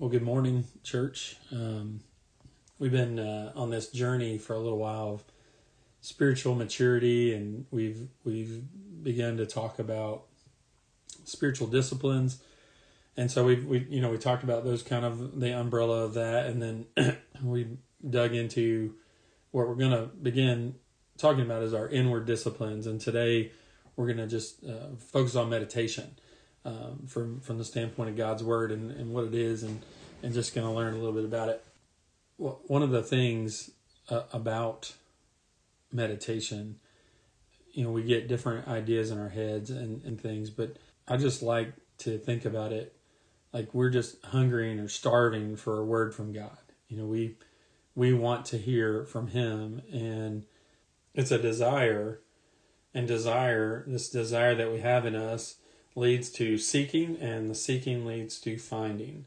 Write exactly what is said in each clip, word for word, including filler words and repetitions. Well, good morning, church. Um, we've been uh, on this journey for a little while of spiritual maturity, and we've we've begun to talk about spiritual disciplines. And so we've we you know we talked about those, kind of the umbrella of that, and then we dug into what we're going to begin talking about is our inward disciplines. And today we're going to just uh, focus on meditation. Um, from from the standpoint of God's Word and, and what it is, and, and just going to learn a little bit about it. Well, one of the things uh, about meditation, you know, we get different ideas in our heads and, and things, but I just like to think about it like we're just hungering or starving for a word from God. You know, we we want to hear from Him, and it's a desire, and desire, this desire that we have in us, leads to seeking, and the seeking leads to finding.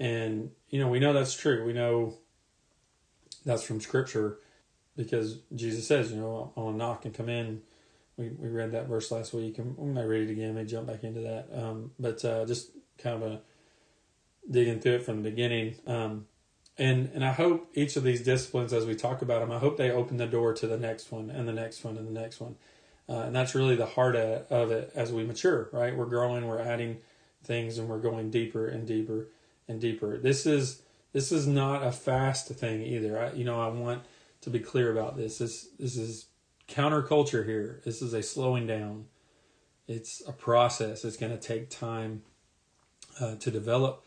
And, you know, we know that's true. We know that's from Scripture, because Jesus says, you know, I'll knock and come in. We we read that verse last week, and we might read it again. We jump back into that. Um, but uh, just kind of a digging through it from the beginning. Um, and, and I hope each of these disciplines, as we talk about them, I hope they open the door to the next one and the next one and the next one. Uh, and that's really the heart of it as we mature, right? We're growing, we're adding things, and we're going deeper and deeper and deeper. This is this is not a fast thing either. I, you know, I want to be clear about this. This this is counterculture here. This is a slowing down. It's a process. It's going to take time uh, to develop.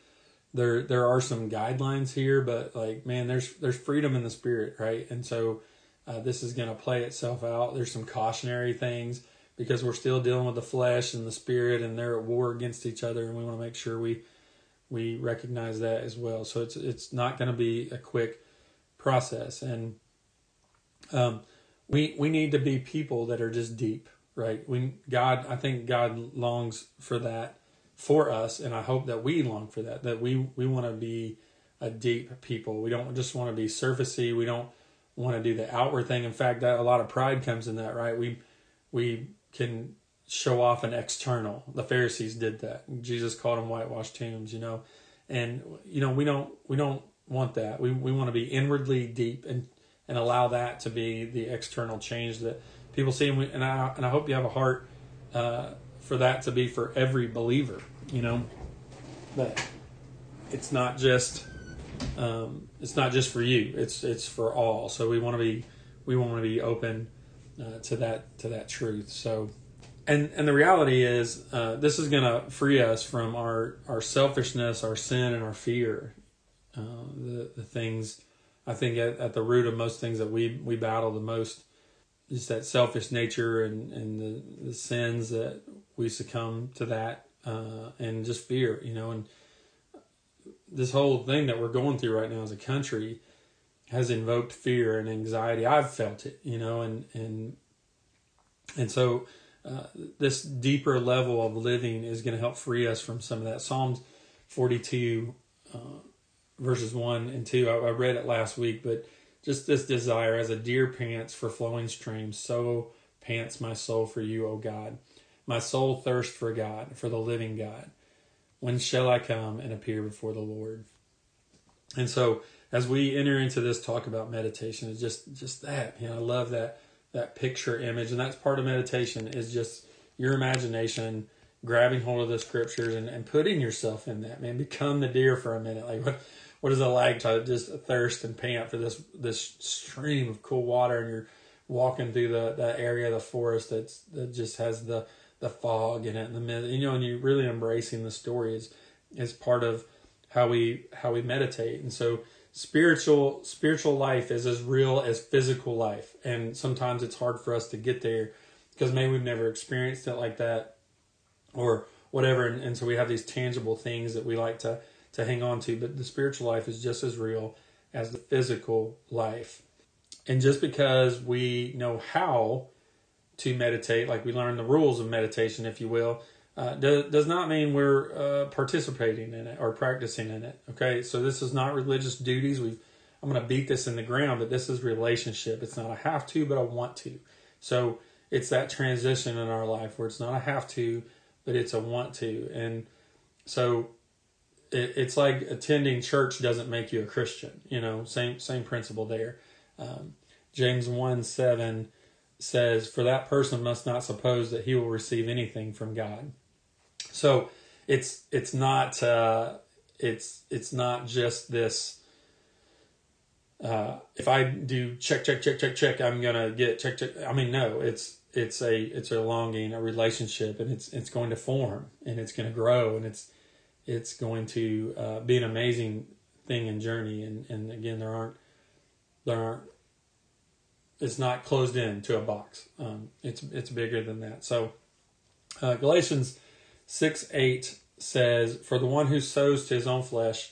There there are some guidelines here, but like man, there's there's freedom in the Spirit, right? And so. Uh, this is going to play itself out. There's some cautionary things because we're still dealing with the flesh and the spirit, and they're at war against each other, and we want to make sure we we recognize that as well. So it's it's not going to be a quick process, and um, we we need to be people that are just deep, right? We God, I think God longs for that for us, and I hope that we long for that. That we we want to be a deep people. We don't just want to be surfacey. We don't. Want to do the outward thing. In fact, that, a lot of pride comes in that, right? We we can show off an external. The Pharisees did that. Jesus called them whitewashed tombs, you know. And you know, we don't we don't want that. We we want to be inwardly deep and and allow that to be the external change that people see. And we, and I and I hope you have a heart uh, for that to be for every believer, you know. But it's not just. Um, it's not just for you. It's it's for all. So we want to be we want to be open uh, to that to that truth. So, and and the reality is uh, this is going to free us from our, our selfishness, our sin, and our fear. Uh, the the things I think at, at the root of most things that we we battle the most is that selfish nature and and the, the sins that we succumb to that uh, and just fear, you know and. This whole thing that we're going through right now as a country has invoked fear and anxiety. I've felt it, you know, and and and so uh, this deeper level of living is going to help free us from some of that. Psalms forty-two, uh, verses one and two. I, I read it last week, but just this desire: as a deer pants for flowing streams, so pants my soul for you, O God. My soul thirsts for God, for the living God. When shall I come and appear before the Lord? And so as we enter into this talk about meditation, it's just, just that, man, I love that, that picture image. And that's part of meditation, is just your imagination grabbing hold of the Scriptures and, and putting yourself in that, man. Become the deer for a minute. Like what, what is it like to just thirst and pant for this, this stream of cool water, and you're walking through the, that area of the forest that's, that just has the, the fog in it, in the middle, you know, and you really embracing the story is, is part of how we, how we meditate. And so spiritual, spiritual life is as real as physical life. And sometimes it's hard for us to get there because maybe we've never experienced it like that or whatever. And, and so we have these tangible things that we like to, to hang on to, but the spiritual life is just as real as the physical life. And just because we know how to meditate, like we learn the rules of meditation, if you will, uh, do, does not mean we're uh, participating in it or practicing in it. Okay, so this is not religious duties. We've, I'm going to beat this in the ground, but this is relationship. It's not a have to, but I want to. So it's that transition in our life where it's not a have to, but it's a want to. And so it, it's like attending church doesn't make you a Christian. You know, same same principle there. Um, James one seven says, "For that person must not suppose that he will receive anything from God." So it's it's not uh, it's it's not just this. Uh, if I do check, check, check, check, check, I'm going to get check, check. I mean, no, it's, it's a, it's a longing, a relationship, and it's, it's going to form, and it's going to grow, and it's, it's going to, uh, be an amazing thing and journey. And, and again, there aren't, there aren't, it's not closed in to a box. Um, it's, it's bigger than that. So, uh, Galatians six eight says, "For the one who sows to his own flesh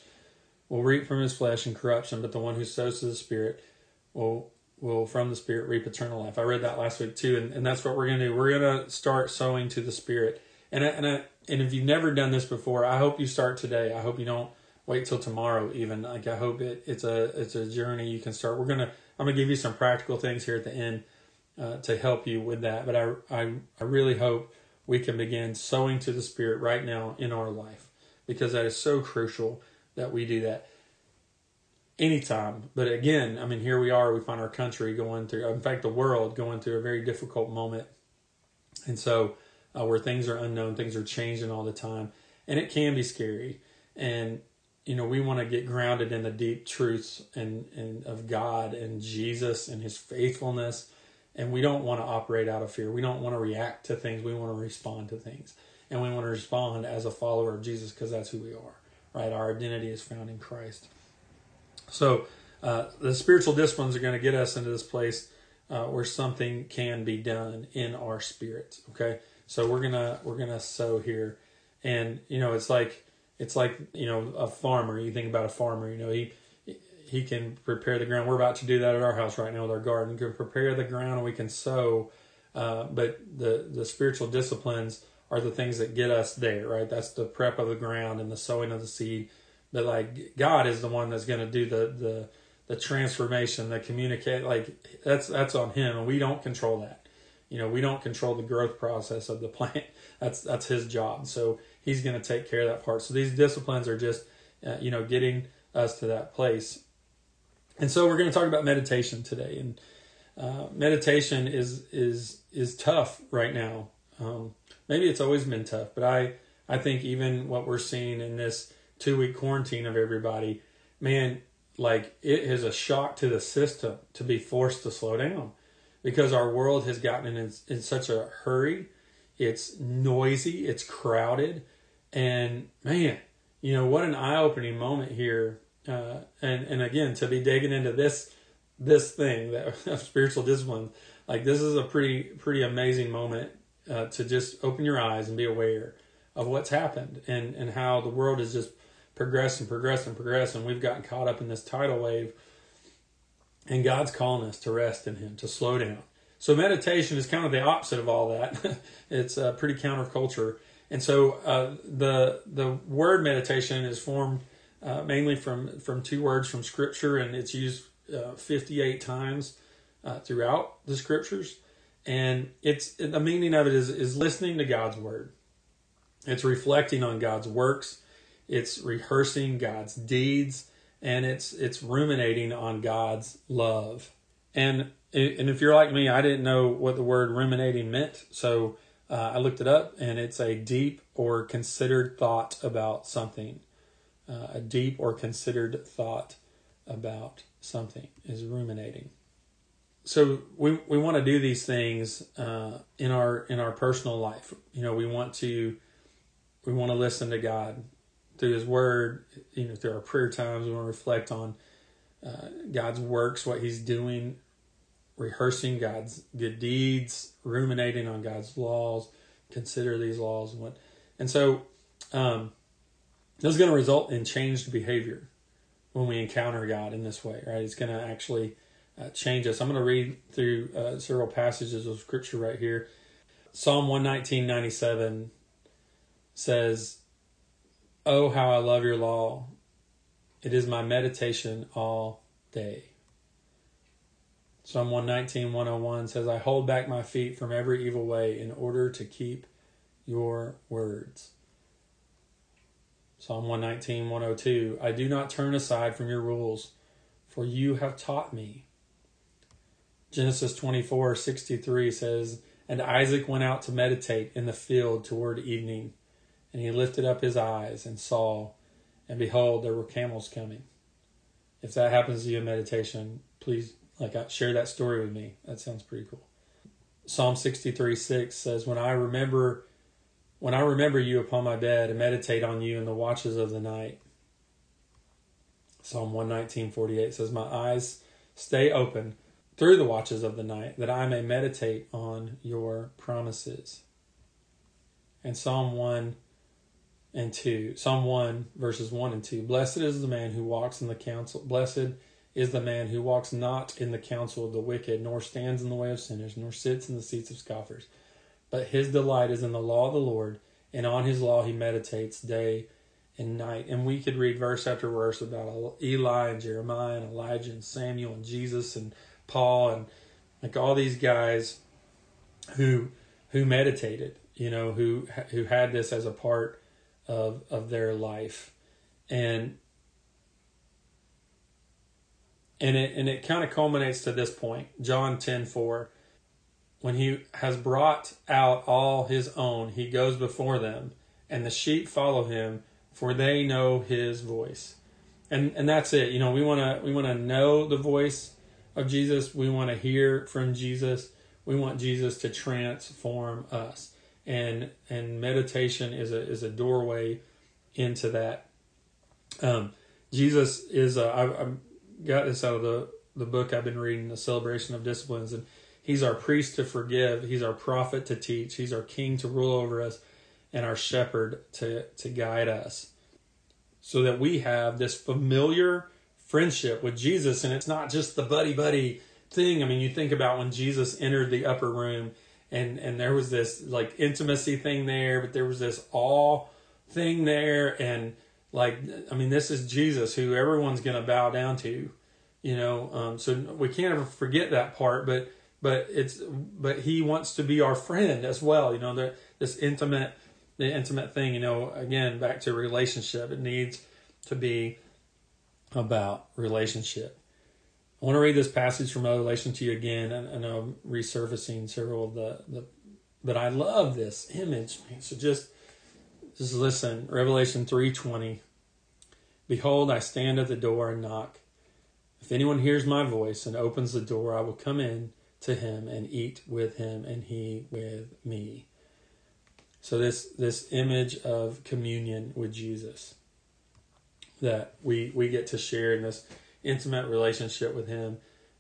will reap from his flesh and corruption, but the one who sows to the Spirit will will from the Spirit reap eternal life." I read that last week too, and, and that's what we're going to do. We're going to start sowing to the Spirit. And I, and I, and if you've never done this before, I hope you start today. I hope you don't wait till tomorrow even. Like I hope it, it's a it's a journey you can start. We're gonna I'm gonna give you some practical things here at the end uh, to help you with that. But I I I really hope we can begin sowing to the Spirit right now in our life, because that is so crucial that we do that anytime. But again, I mean, here we are, we find our country going through, in fact, the world going through a very difficult moment. And so uh, where things are unknown, things are changing all the time, and it can be scary. And, you know, we want to get grounded in the deep truths and, and of God and Jesus and his faithfulness. And we don't want to operate out of fear. We don't want to react to things. We want to respond to things, and we want to respond as a follower of Jesus, because that's who we are. Right, our identity is found in Christ. So uh, the spiritual disciplines are going to get us into this place uh, where something can be done in our spirit. Okay, so we're gonna we're gonna sow here, and you know it's like it's like you know a farmer. You think about a farmer. You know he he can prepare the ground. We're about to do that at our house right now with our garden. We can prepare the ground and we can sow, uh, but the the spiritual disciplines are the things that get us there, right? That's the prep of the ground and the sowing of the seed. But like God is the one that's going to do the the the transformation, the communicate. Like that's that's on Him, and we don't control that. You know, we don't control the growth process of the plant. That's that's His job. So He's going to take care of that part. So these disciplines are just, uh, you know, getting us to that place. And so we're going to talk about meditation today. And uh, meditation is is is tough right now. Um, Maybe it's always been tough, but I, I think even what we're seeing in this two-week quarantine of everybody, man, like it is a shock to the system to be forced to slow down, because our world has gotten in, in such a hurry. It's noisy, it's crowded, and man, you know, what an eye-opening moment here. Uh, and, and again, to be digging into this this thing that of spiritual discipline, like this is a pretty pretty amazing moment. Uh, to just open your eyes and be aware of what's happened and, and how the world is just progressing, progressing, progressing. We've gotten caught up in this tidal wave, and God's calling us to rest in Him, to slow down. So meditation is kind of the opposite of all that. It's uh, pretty counterculture. And so uh, the the word meditation is formed uh, mainly from, from two words from Scripture, and it's used uh, fifty-eight times uh, throughout the Scriptures. And it's the meaning of it is, is listening to God's word. It's reflecting on God's works. It's rehearsing God's deeds, and it's it's ruminating on God's love. And and if you're like me, I didn't know what the word ruminating meant, so uh, I looked it up, and it's a deep or considered thought about something. Uh, a deep or considered thought about something is ruminating. So we, we want to do these things uh, in our in our personal life. You know, we want to we want to listen to God through His Word. You know, through our prayer times, we want to reflect on uh, God's works, what He's doing, rehearsing God's good deeds, ruminating on God's laws, consider these laws, and what. And so, um, this is going to result in changed behavior when we encounter God in this way, right? It's going to actually Uh, change us. I'm going to read through uh, several passages of Scripture right here. Psalm one nineteen, ninety-seven says, "Oh, how I love your law. It is my meditation all day." Psalm one nineteen, one oh one says, "I hold back my feet from every evil way in order to keep your words." Psalm one nineteen, one oh two, I do not turn aside from your rules, for you have taught me. Genesis twenty-four, sixty-three says, And Isaac went out to meditate in the field toward evening, and he lifted up his eyes and saw, and behold, there were camels coming. If that happens to you in meditation, please like share that story with me. That sounds pretty cool. Psalm sixty-three, six says, When I remember When I remember you upon my bed and meditate on you in the watches of the night. Psalm one nineteen, forty-eight says, My eyes stay open through the watches of the night, that I may meditate on your promises. And Psalm one and two, Psalm one, verses one and two, Blessed is the man who walks in the counsel, blessed is the man who walks not in the counsel of the wicked, nor stands in the way of sinners, nor sits in the seats of scoffers. But his delight is in the law of the Lord, and on his law he meditates day and night. And we could read verse after verse about Eli and Jeremiah and Elijah and Samuel and Jesus and Paul and like all these guys who who meditated, you know, who who had this as a part of of their life, and and it and it kind of culminates to this point, John ten four. When he has brought out all his own, he goes before them, and the sheep follow him, for they know his voice. And and that's it. You know, we want to we want to know the voice of Jesus. We want to hear from Jesus. We want Jesus to transform us. And and meditation is a is a doorway into that. Um, Jesus is a, I, I got this out of the the book I've been reading, The Celebration of Disciplines, and He's our priest to forgive. He's our prophet to teach. He's our king to rule over us and our shepherd to, to guide us, so that we have this familiar friendship with Jesus. And it's not just the buddy-buddy thing. I mean, you think about when Jesus entered the upper room and, and there was this like intimacy thing there, but there was this awe thing there. And like, I mean, this is Jesus who everyone's going to bow down to, you know. Um, so we can't ever forget that part, but But it's but he wants to be our friend as well, you know. The, this intimate, the intimate thing, you know. Again, back to relationship. It needs to be about relationship. I want to read this passage from Revelation to you again. I, I know I'm resurfacing several of the, the, but I love this image. So just just listen. Revelation three twenty. Behold, I stand at the door and knock. If anyone hears my voice and opens the door, I will come in to him and eat with him and he with me. So this this image of communion with Jesus, that we we get to share in this intimate relationship with him,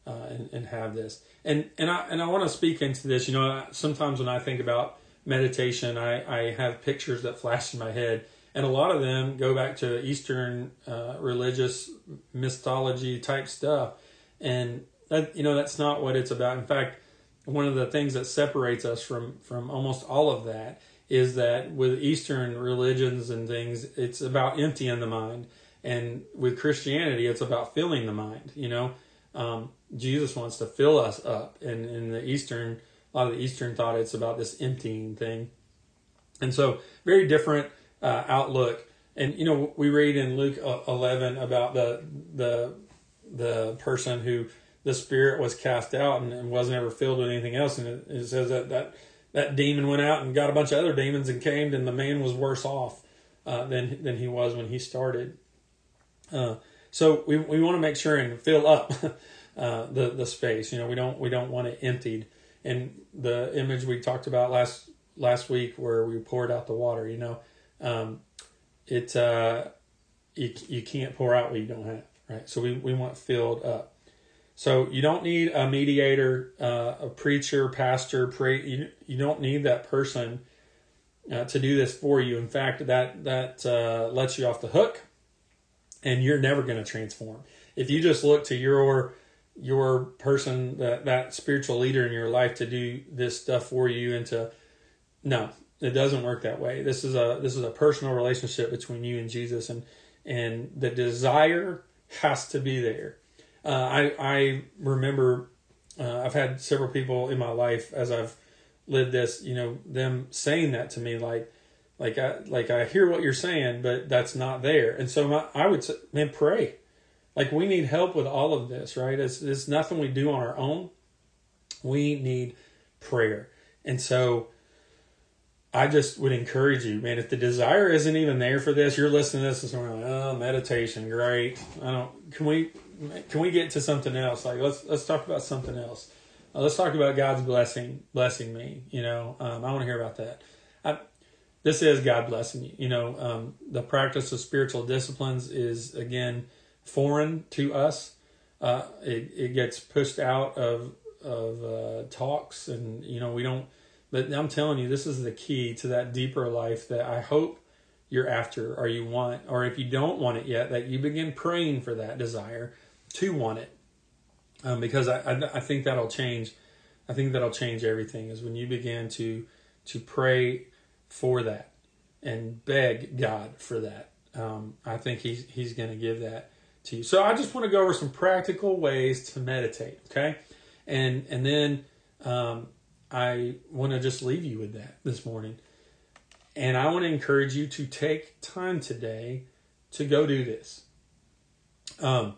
uh, and, and have this. And and I and I want to speak into this. You know, sometimes when I think about meditation, I I have pictures that flash in my head, and a lot of them go back to Eastern uh, religious mythology type stuff, and. That, you know, that's not what it's about. In fact, one of the things that separates us from, from almost all of that is that with Eastern religions and things, it's about emptying the mind. And with Christianity, it's about filling the mind, you know. Um, Jesus wants to fill us up. And in the Eastern, a lot of the Eastern thought, it's about this emptying thing. And so, very different uh, outlook. And, you know, we read in Luke eleven about the the the person who... the spirit was cast out and wasn't ever filled with anything else. And it, it says that, that that demon went out and got a bunch of other demons and came, and the man was worse off uh, than than he was when he started. Uh, so we we want to make sure and fill up uh, the the space. You know, we don't we don't want it emptied. And the image we talked about last last week where we poured out the water. You know, um, it uh, you you can't pour out what you don't have, right? So we we want filled up. So you don't need a mediator, uh, a preacher, pastor, pray. You, you don't need that person uh, to do this for you. In fact, that that uh, lets you off the hook, and you're never going to transform. If you just look to your your person, that, that spiritual leader in your life to do this stuff for you, and to no, it doesn't work that way. This is a this is a personal relationship between you and Jesus, and and the desire has to be there. Uh, I, I remember uh, I've had several people in my life as I've lived this, you know, them saying that to me, like, Like I, like I hear what you're saying, but that's not there. And so my, I would say, man, pray. Like, we need help with all of this, right? It's, it's nothing we do on our own. We need prayer. And so I just would encourage you, man, if the desire isn't even there for this, you're listening to this and someone like, oh, meditation, great. I don't, can we, can we get to something else? Like, let's, let's talk about something else. Uh, let's talk about God's blessing, blessing me. You know, um, I want to hear about that. I, This is God blessing you. You know, um, the practice of spiritual disciplines is, again, foreign to us. Uh, it, it gets pushed out of of uh, talks, and, you know, we don't... But I'm telling you, this is the key to that deeper life that I hope you're after, or you want, or if you don't want it yet, that you begin praying for that desire to want it. Um, because I, I, I think that'll change. I think that'll change everything, is when you begin to to pray for that and beg God for that. Um, I think he's, he's going to give that to you. So I just want to go over some practical ways to meditate. Okay. And, and then, um, I want to just leave you with that this morning. And I want to encourage you to take time today to go do this. Um,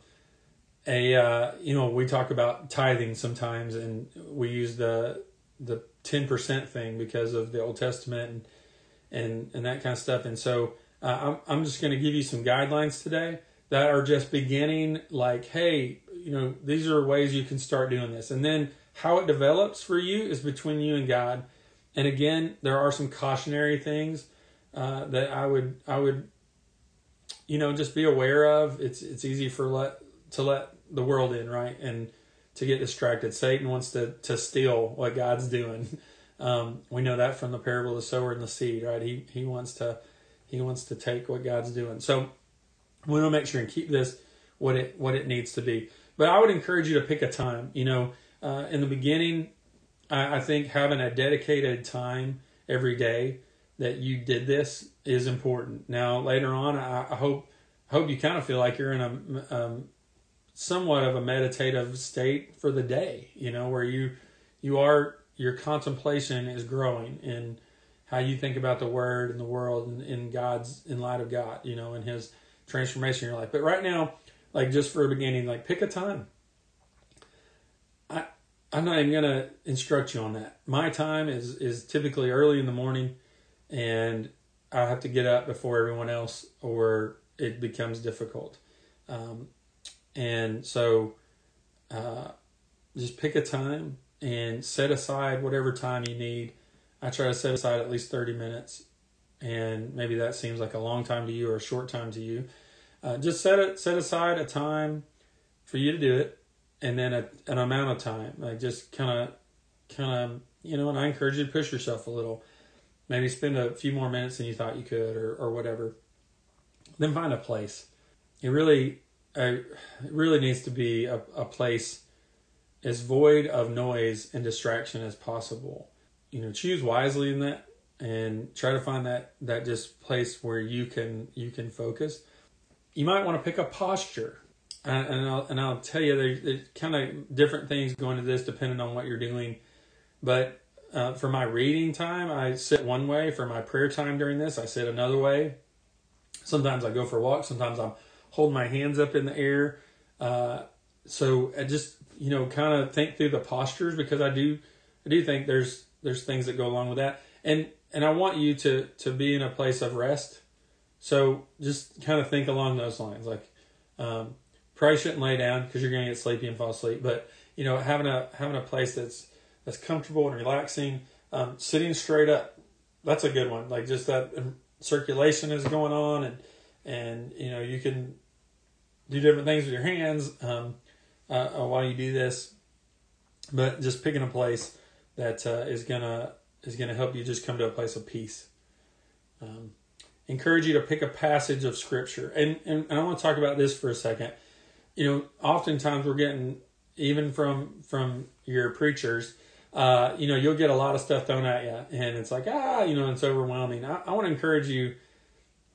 a, uh, you know, we talk about tithing sometimes, and we use the, the ten percent thing because of the Old Testament and, and, and that kind of stuff. And so uh, I'm, I'm just going to give you some guidelines today that are just beginning, like, hey, you know, these are ways you can start doing this. And then how it develops for you is between you and God. And again, there are some cautionary things uh, that I would, I would, you know, just be aware of. It's, it's easy for let, to let the world in, right? And to get distracted. Satan wants to, to steal what God's doing. Um, we know that from the parable of the sower and the seed, right? He he wants to he wants to take what God's doing. So we want to make sure and keep this what it what it needs to be. But I would encourage you to pick a time. You know, uh, in the beginning, I, I think having a dedicated time every day that you did this is important. Now later on, I, I hope hope you kind of feel like you're in a um, somewhat of a meditative state for the day, you know, where you, you are, your contemplation is growing in how you think about the word and the world and in God's, in light of God, you know, in his transformation in your life. But right now, like, just for a beginning, like, pick a time. I, I'm not even going to instruct you on that. My time is, is typically early in the morning, and I have to get up before everyone else or it becomes difficult. Um, And so uh, just pick a time and set aside whatever time you need. I try to set aside at least thirty minutes. And maybe that seems like a long time to you or a short time to you. Uh, just set it, set aside a time for you to do it, and then a, an amount of time. Like, just kind of, kind of, you know, and I encourage you to push yourself a little. Maybe spend a few more minutes than you thought you could, or, or whatever. Then find a place. It really... I, it really needs to be a, a place as void of noise and distraction as possible. You know, choose wisely in that, and try to find that, that just place where you can, you can focus. You might want to pick a posture, and, and I'll, and I'll tell you, there's, there's kind of different things going to this depending on what you're doing. But uh, for my reading time, I sit one way. For my prayer time during this, I sit another way. Sometimes I go for a walk. Sometimes I'm hold my hands up in the air. Uh, so I just, you know, kind of think through the postures, because I do, I do think there's, there's things that go along with that. And, and I want you to, to be in a place of rest. So just kind of think along those lines. Like, um, probably shouldn't lay down because you're going to get sleepy and fall asleep, but, you know, having a, having a place that's, that's comfortable and relaxing, um, sitting straight up. That's a good one. Like, just that circulation is going on, and, and, you know, you can do different things with your hands um, uh, while you do this, but just picking a place that uh, is gonna is gonna help you just come to a place of peace. Um, encourage you to pick a passage of scripture, and and, and I want to talk about this for a second. You know, oftentimes we're getting, even from from your preachers, uh, you know, you'll get a lot of stuff thrown at you, and it's like, ah, you know, it's overwhelming. I, I want to encourage you.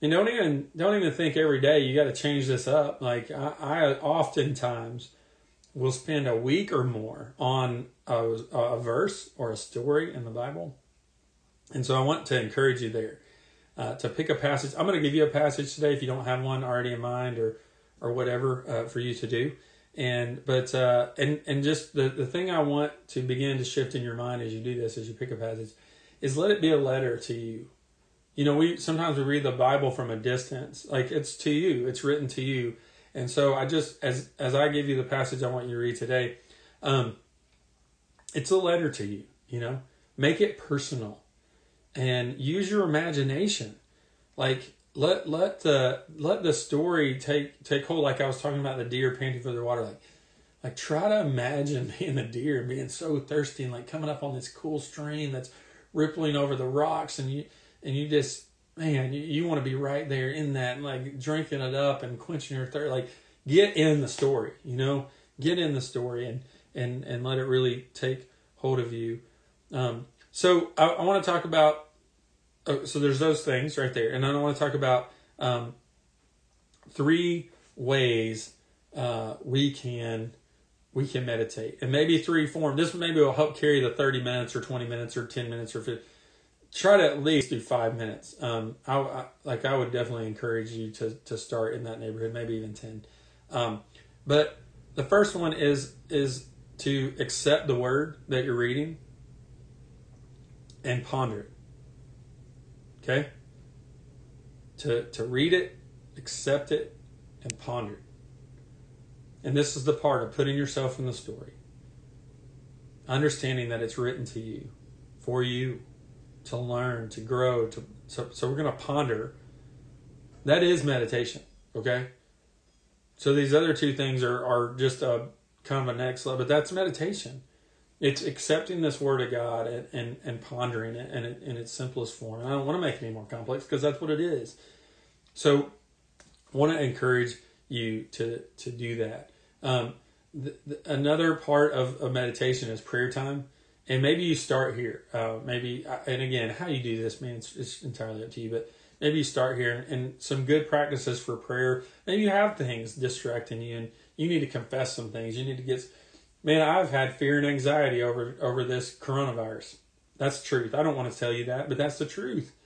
And don't even, don't even think every day you got to change this up. Like, I, I oftentimes will spend a week or more on a, a verse or a story in the Bible. And so I want to encourage you there. uh, to pick a passage. I'm going to give you a passage today if you don't have one already in mind or or whatever uh, for you to do. And but uh, and and just the, the thing I want to begin to shift in your mind as you do this, as you pick a passage, is let it be a letter to you. You know, we sometimes we read the Bible from a distance, like it's to you, it's written to you. And so I just as as I give you the passage I want you to read today, um, it's a letter to you. You know, make it personal, and use your imagination. Like let let the let the story take take hold. Like I was talking about the deer panting for their water. Like like try to imagine being a deer and being so thirsty and like coming up on this cool stream that's rippling over the rocks, and you. And you just, man, you, you want to be right there in that, and like drinking it up and quenching your thirst. Like, get in the story, you know, get in the story and and and let it really take hold of you. Um, so I, I want to talk about. Oh, so there's those things right there, and I want to talk about um, three ways uh, we can we can meditate, and maybe three form. This maybe will help carry the thirty minutes or twenty minutes or ten minutes or fifty. Try to at least do five minutes. Um, I, I like I would definitely encourage you to to start in that neighborhood, maybe even ten. Um, but the first one is is to accept the word that you're reading and ponder it. Okay. To to read it, accept it, and ponder it. And this is the part of putting yourself in the story, understanding that it's written to you, for you. To learn, to grow, to so, so we're going to ponder. That is meditation, okay? So these other two things are, are just a, kind of a next level, but that's meditation. It's accepting this Word of God and, and, and pondering it in, it in its simplest form. And I don't want to make it any more complex because that's what it is. So I want to encourage you to, to do that. Um, the, the, another part of, of meditation is prayer time. And maybe you start here. Uh, maybe, and again, how you do this, man, it's, it's entirely up to you. But maybe you start here, and, and some good practices for prayer. Maybe you have things distracting you, and you need to confess some things. You need to get. Man, I've had fear and anxiety over over this coronavirus. That's the truth. I don't want to tell you that, but that's the truth.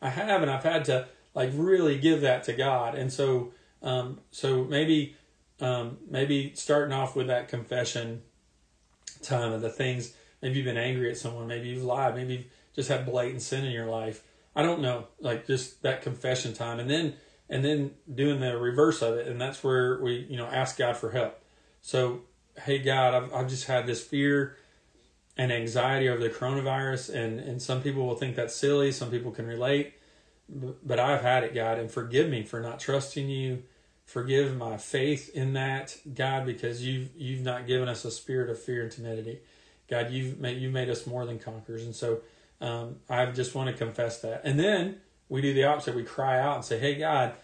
I have, and I've had to like really give that to God. And so, um, so maybe, um, maybe starting off with that confession time of the things. Maybe you've been angry at someone. Maybe you've lied. Maybe you've just had blatant sin in your life. I don't know. Like just that confession time, and then and then doing the reverse of it, and that's where we you know ask God for help. So hey God, I've I've just had this fear and anxiety over the coronavirus, and and some people will think that's silly. Some people can relate, but I've had it, God, and forgive me for not trusting you. Forgive my faith in that, God, because you've you've not given us a spirit of fear and timidity. God, you've made, you've made us more than conquerors. And so um, I just want to confess that. And then we do the opposite. We cry out and say, hey, God,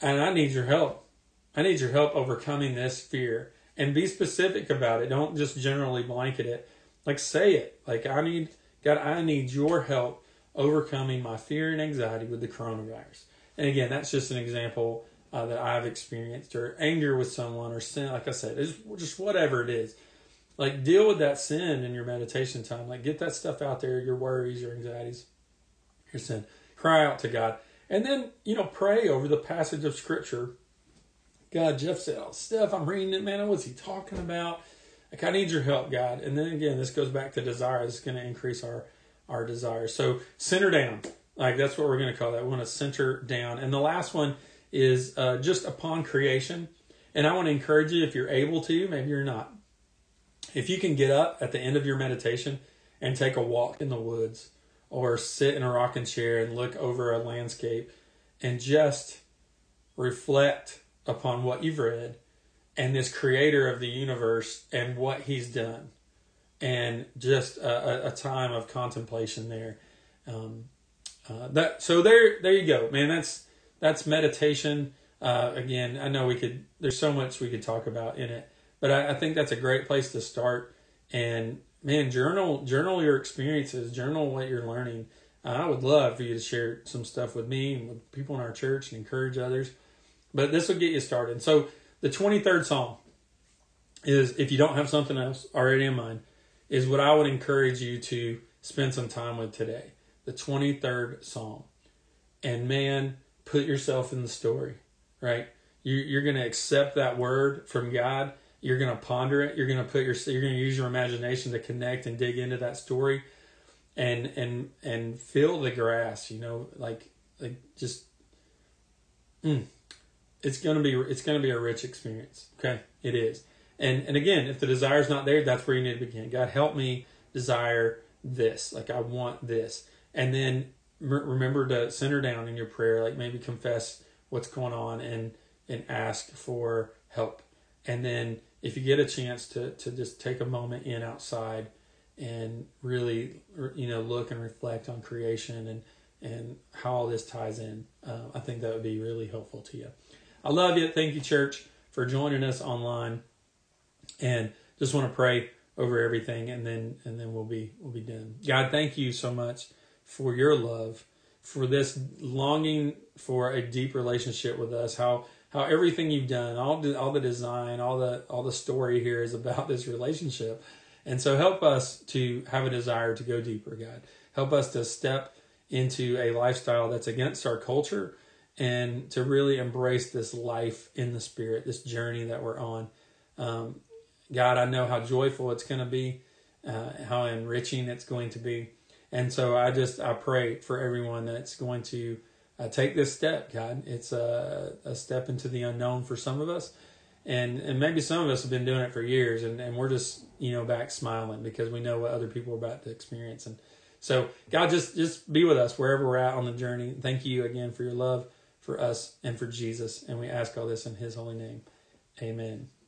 and I need your help. I need your help overcoming this fear. And be specific about it. Don't just generally blanket it. Like, say it. Like, I need, God, I need your help overcoming my fear and anxiety with the coronavirus. And again, that's just an example uh, that I've experienced, or anger with someone, or sin. Like I said, it's just whatever it is. Like, deal with that sin in your meditation time. Like, get that stuff out there, your worries, your anxieties, your sin. Cry out to God. And then, you know, pray over the passage of Scripture. God, Jeff said, oh, Steph, I'm reading it, man. What's he talking about? Like, I need your help, God. And then, again, this goes back to desire. It's going to increase our, our desire. So, center down. Like, that's what we're going to call that. We want to center down. And the last one is uh, just upon creation. And I want to encourage you, if you're able to, maybe you're not. If you can get up at the end of your meditation and take a walk in the woods, or sit in a rocking chair and look over a landscape and just reflect upon what you've read and this creator of the universe and what he's done, and just a, a time of contemplation there. Um, uh, that so there, there you go, man. That's that's meditation. Uh, again, I know we could. There's so much we could talk about in it. But I think that's a great place to start. And man, journal journal your experiences, journal what you're learning. Uh, I would love for you to share some stuff with me and with people in our church and encourage others. But this will get you started. So the twenty-third Psalm is, if you don't have something else already in mind, is what I would encourage you to spend some time with today. The twenty-third Psalm. And man, put yourself in the story, right? You, you're going to accept that word from God. You're going to ponder it. You're going to put your, you're going to use your imagination to connect and dig into that story, and and and feel the grass. You know, like like just, mm, it's gonna be it's gonna be a rich experience. Okay, it is. And and again, if the desire is not there, that's where you need to begin. God, help me desire this. Like I want this. And then remember to center down in your prayer. Like maybe confess what's going on and and ask for help. And then if you get a chance to, to just take a moment in outside and really, you know, look and reflect on creation and, and how all this ties in, uh, I think that would be really helpful to you. I love you. Thank you, church, for joining us online, and just want to pray over everything. And then, and then we'll be, we'll be done. God, thank you so much for your love, for this longing for a deep relationship with us, how, how everything you've done, all the, all the design, all the, all the story here is about this relationship. And so help us to have a desire to go deeper, God. Help us to step into a lifestyle that's against our culture and to really embrace this life in the Spirit, this journey that we're on. Um, God, I know how joyful it's going to be, uh, how enriching it's going to be. And so I just, I pray for everyone that's going to Uh, take this step, God. It's a, a step into the unknown for some of us. And and maybe some of us have been doing it for years, and, and we're just, you know, back smiling because we know what other people are about to experience. And so, God, just, just be with us wherever we're at on the journey. Thank you again for your love for us and for Jesus. And we ask all this in his holy name. Amen.